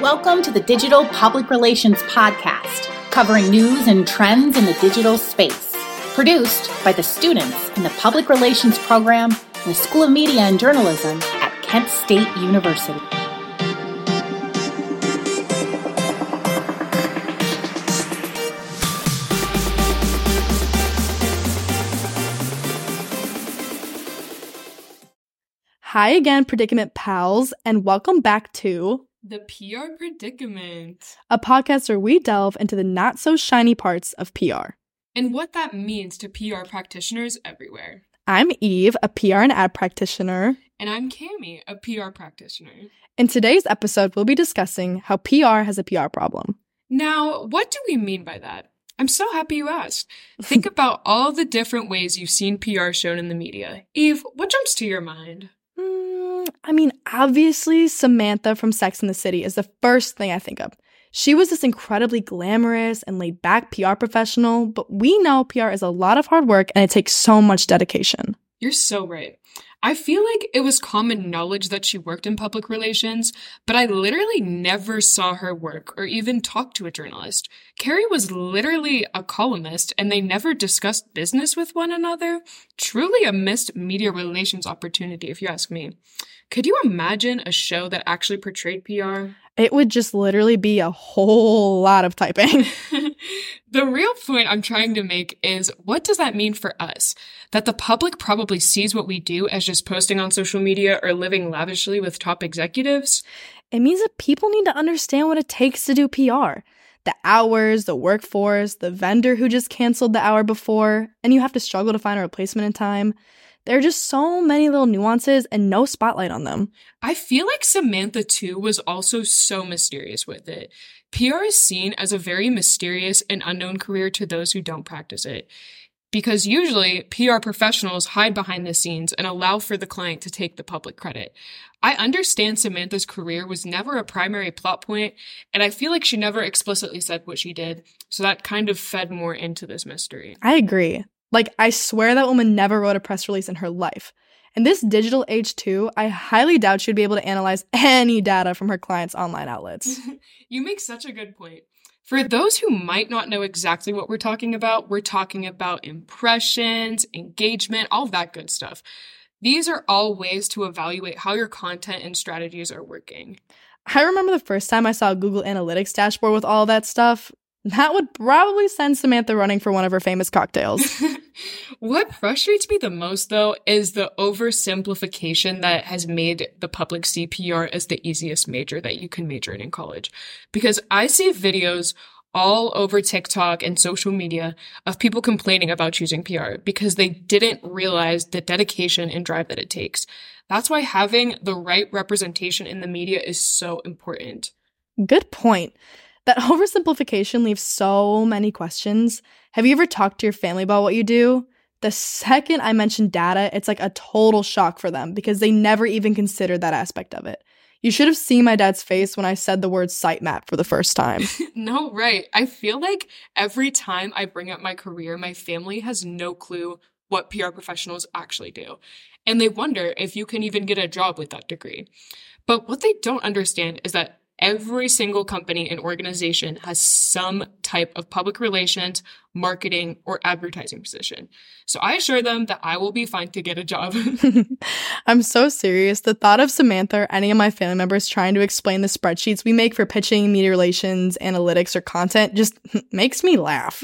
Welcome to the Digital Public Relations Podcast, covering news and trends in the digital space. Produced by the students in the Public Relations Program in the School of Media and Journalism at Kent State University. Hi again, Predicament pals, and welcome back to The PR Predicament, a podcast where we delve into the not-so-shiny parts of PR and what that means to PR practitioners everywhere. I'm Eve, a PR and ad practitioner. And I'm Cami, a PR practitioner. In today's episode, we'll be discussing how PR has a PR problem. Now, what do we mean by that? I'm so happy you asked. Think about all the different ways you've seen PR shown in the media. Eve, what jumps to your mind? I mean, obviously, Samantha from Sex and the City is the first thing I think of. She was this incredibly glamorous and laid-back PR professional, but we know PR is a lot of hard work and it takes so much dedication. You're so right. I feel like it was common knowledge that she worked in public relations, but I literally never saw her work or even talk to a journalist. Carrie was literally a columnist, and they never discussed business with one another. Truly a missed media relations opportunity, if you ask me. Could you imagine a show that actually portrayed PR? It would just literally be a whole lot of typing. The real point I'm trying to make is, what does that mean for us? That the public probably sees what we do as just posting on social media or living lavishly with top executives? It means that people need to understand what it takes to do PR. The hours, the workforce, the vendor who just canceled the hour before, and you have to struggle to find a replacement in time. There are just so many little nuances and no spotlight on them. I feel like Samantha, too, was also so mysterious with it. PR is seen as a very mysterious and unknown career to those who don't practice it, because usually PR professionals hide behind the scenes and allow for the client to take the public credit. I understand Samantha's career was never a primary plot point, and I feel like she never explicitly said what she did, so that kind of fed more into this mystery. I agree. Like, I swear that woman never wrote a press release in her life. In this digital age, too, I highly doubt she'd be able to analyze any data from her clients' online outlets. You make such a good point. For those who might not know exactly what we're talking about impressions, engagement, all that good stuff. These are all ways to evaluate how your content and strategies are working. I remember the first time I saw a Google Analytics dashboard with all that stuff. That would probably send Samantha running for one of her famous cocktails. What frustrates me the most, though, is the oversimplification that has made the public see PR as the easiest major that you can major in college. Because I see videos all over TikTok and social media of people complaining about choosing PR because they didn't realize the dedication and drive that it takes. That's why having the right representation in the media is so important. Good point. That oversimplification leaves so many questions. Have you ever talked to your family about what you do? The second I mention data, it's like a total shock for them because they never even considered that aspect of it. You should have seen my dad's face when I said the word sitemap for the first time. No, right. I feel like every time I bring up my career, my family has no clue what PR professionals actually do. And they wonder if you can even get a job with that degree. But what they don't understand is that every single company and organization has some type of public relations, marketing, or advertising position. So I assure them that I will be fine to get a job. I'm so serious. The thought of Samantha or any of my family members trying to explain the spreadsheets we make for pitching, media relations, analytics, or content just makes me laugh.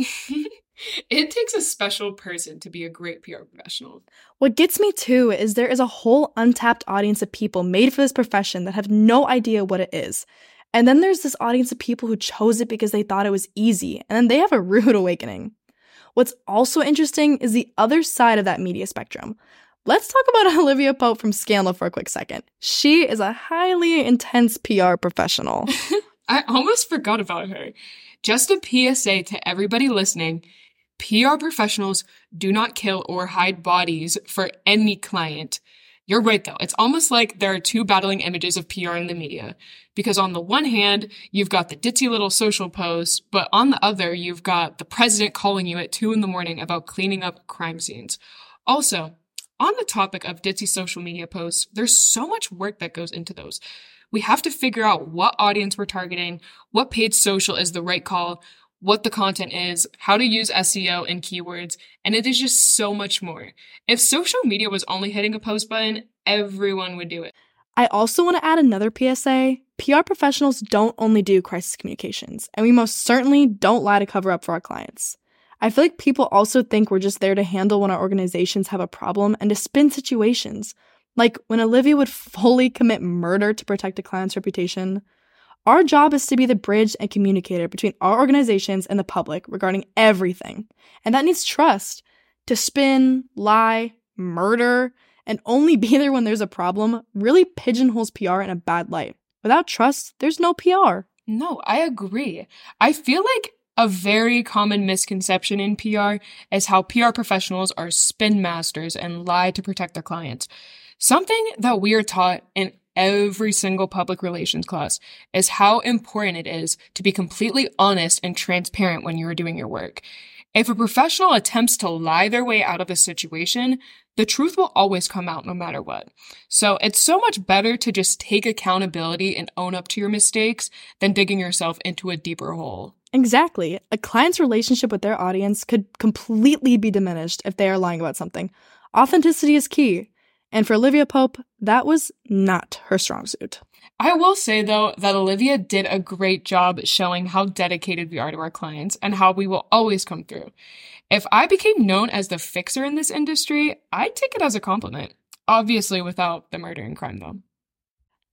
It takes a special person to be a great PR professional. What gets me, too, is there is a whole untapped audience of people made for this profession that have no idea what it is. And then there's this audience of people who chose it because they thought it was easy, and then they have a rude awakening. What's also interesting is the other side of that media spectrum. Let's talk about Olivia Pope from Scandal for a quick second. She is a highly intense PR professional. I almost forgot about her. Just a PSA to everybody listening. PR professionals do not kill or hide bodies for any client. You're right, though. It's almost like there are two battling images of PR in the media. Because on the one hand, you've got the ditzy little social post, but on the other, you've got the president calling you at 2 a.m. about cleaning up crime scenes. Also, on the topic of ditzy social media posts, there's so much work that goes into those. we have to figure out what audience we're targeting, what paid social is the right call, what the content is, how to use SEO and keywords, and it is just so much more. If social media was only hitting a post button, everyone would do it. I also want to add another PSA. PR professionals don't only do crisis communications, and we most certainly don't lie to cover up for our clients. I feel like people also think we're just there to handle when our organizations have a problem and to spin situations. Like when Olivia would fully commit murder to protect a client's reputation. Our job is to be the bridge and communicator between our organizations and the public regarding everything. And that needs trust. To spin, lie, murder, and only be there when there's a problem really pigeonholes PR in a bad light. Without trust, there's no PR. No, I agree. I feel like a very common misconception in PR is how PR professionals are spin masters and lie to protect their clients. Something that we are taught in every single public relations class is how important it is to be completely honest and transparent when you are doing your work. If a professional attempts to lie their way out of a situation, the truth will always come out no matter what. So it's so much better to just take accountability and own up to your mistakes than digging yourself into a deeper hole. Exactly. A client's relationship with their audience could completely be diminished if they are lying about something. Authenticity is key. And for Olivia Pope, that was not her strong suit. I will say, though, that Olivia did a great job showing how dedicated we are to our clients and how we will always come through. If I became known as the fixer in this industry, I'd take it as a compliment. Obviously, without the murder and crime, though.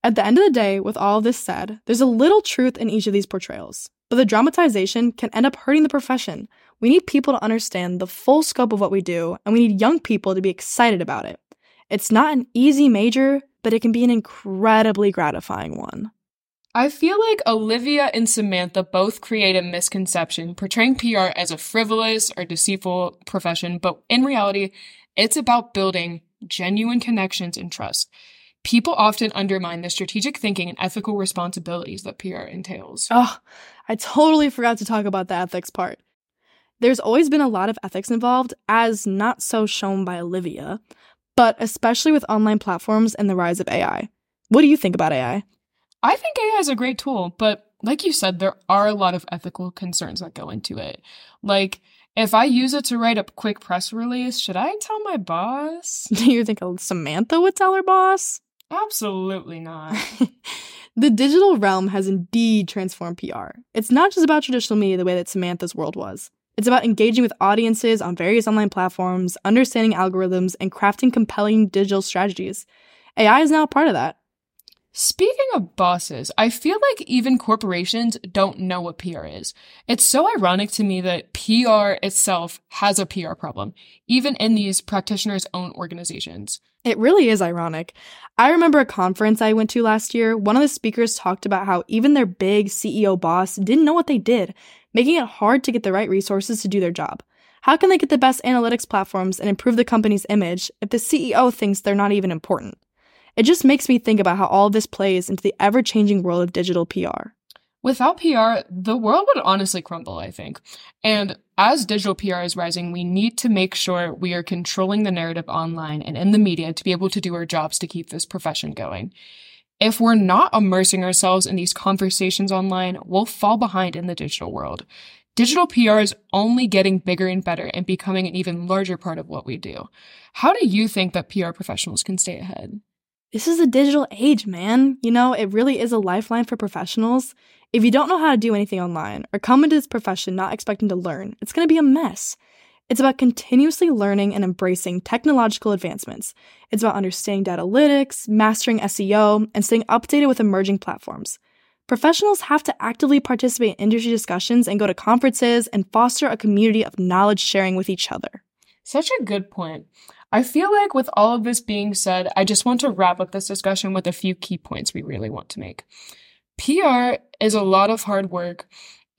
At the end of the day, with all this said, there's a little truth in each of these portrayals. But the dramatization can end up hurting the profession. We need people to understand the full scope of what we do, and we need young people to be excited about it. It's not an easy major, but it can be an incredibly gratifying one. I feel like Olivia and Samantha both create a misconception portraying PR as a frivolous or deceitful profession, but in reality, it's about building genuine connections and trust. People often undermine the strategic thinking and ethical responsibilities that PR entails. Oh, I totally forgot to talk about the ethics part. There's always been a lot of ethics involved, as not so shown by Olivia, but especially with online platforms and the rise of AI. What do you think about AI? I think AI is a great tool, but like you said, there are a lot of ethical concerns that go into it. Like, if I use it to write a quick press release, should I tell my boss? Do you think Samantha would tell her boss? Absolutely not. The digital realm has indeed transformed PR. It's not just about traditional media the way that Samantha's world was. It's about engaging with audiences on various online platforms, understanding algorithms, and crafting compelling digital strategies. AI is now a part of that. Speaking of bosses, I feel like even corporations don't know what PR is. It's so ironic to me that PR itself has a PR problem, even in these practitioners' own organizations. It really is ironic. I remember a conference I went to last year. One of the speakers talked about how even their big CEO boss didn't know what they did, making it hard to get the right resources to do their job. How can they get the best analytics platforms and improve the company's image if the CEO thinks they're not even important? It just makes me think about how all this plays into the ever-changing world of digital PR. Without PR, the world would honestly crumble, I think. And as digital PR is rising, we need to make sure we are controlling the narrative online and in the media to be able to do our jobs to keep this profession going. If we're not immersing ourselves in these conversations online, we'll fall behind in the digital world. Digital PR is only getting bigger and better and becoming an even larger part of what we do. How do you think that PR professionals can stay ahead? This is a digital age, man. You know, it really is a lifeline for professionals. If you don't know how to do anything online or come into this profession not expecting to learn, it's going to be a mess. It's about continuously learning and embracing technological advancements. It's about understanding data analytics, mastering SEO, and staying updated with emerging platforms. Professionals have to actively participate in industry discussions and go to conferences and foster a community of knowledge sharing with each other. Such a good point. I feel like with all of this being said, I just want to wrap up this discussion with a few key points we really want to make. PR is a lot of hard work.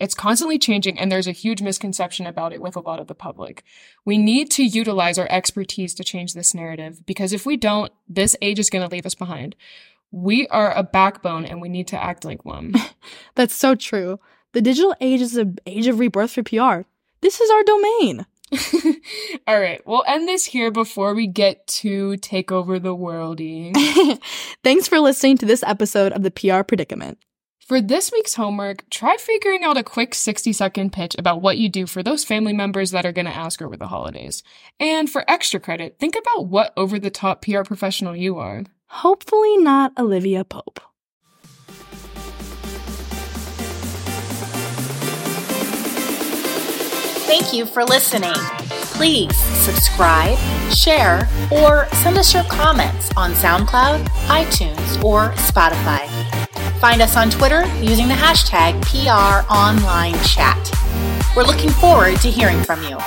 It's constantly changing, and there's a huge misconception about it with a lot of the public. We need to utilize our expertise to change this narrative, because if we don't, this age is going to leave us behind. We are a backbone, and we need to act like one. That's so true. The digital age is an age of rebirth for PR. This is our domain. All right, we'll end this here before we get to take over the worldy. Thanks for listening to this episode of The PR Predicament. For this week's homework, try figuring out a quick 60-second pitch about what you do for those family members that are going to ask over the holidays. And for extra credit, think about what over-the-top PR professional you are. Hopefully not Olivia Pope. Thank you for listening. Please subscribe, share, or send us your comments on SoundCloud, iTunes, or Spotify. Find us on Twitter using the hashtag PROnlineChat. We're looking forward to hearing from you.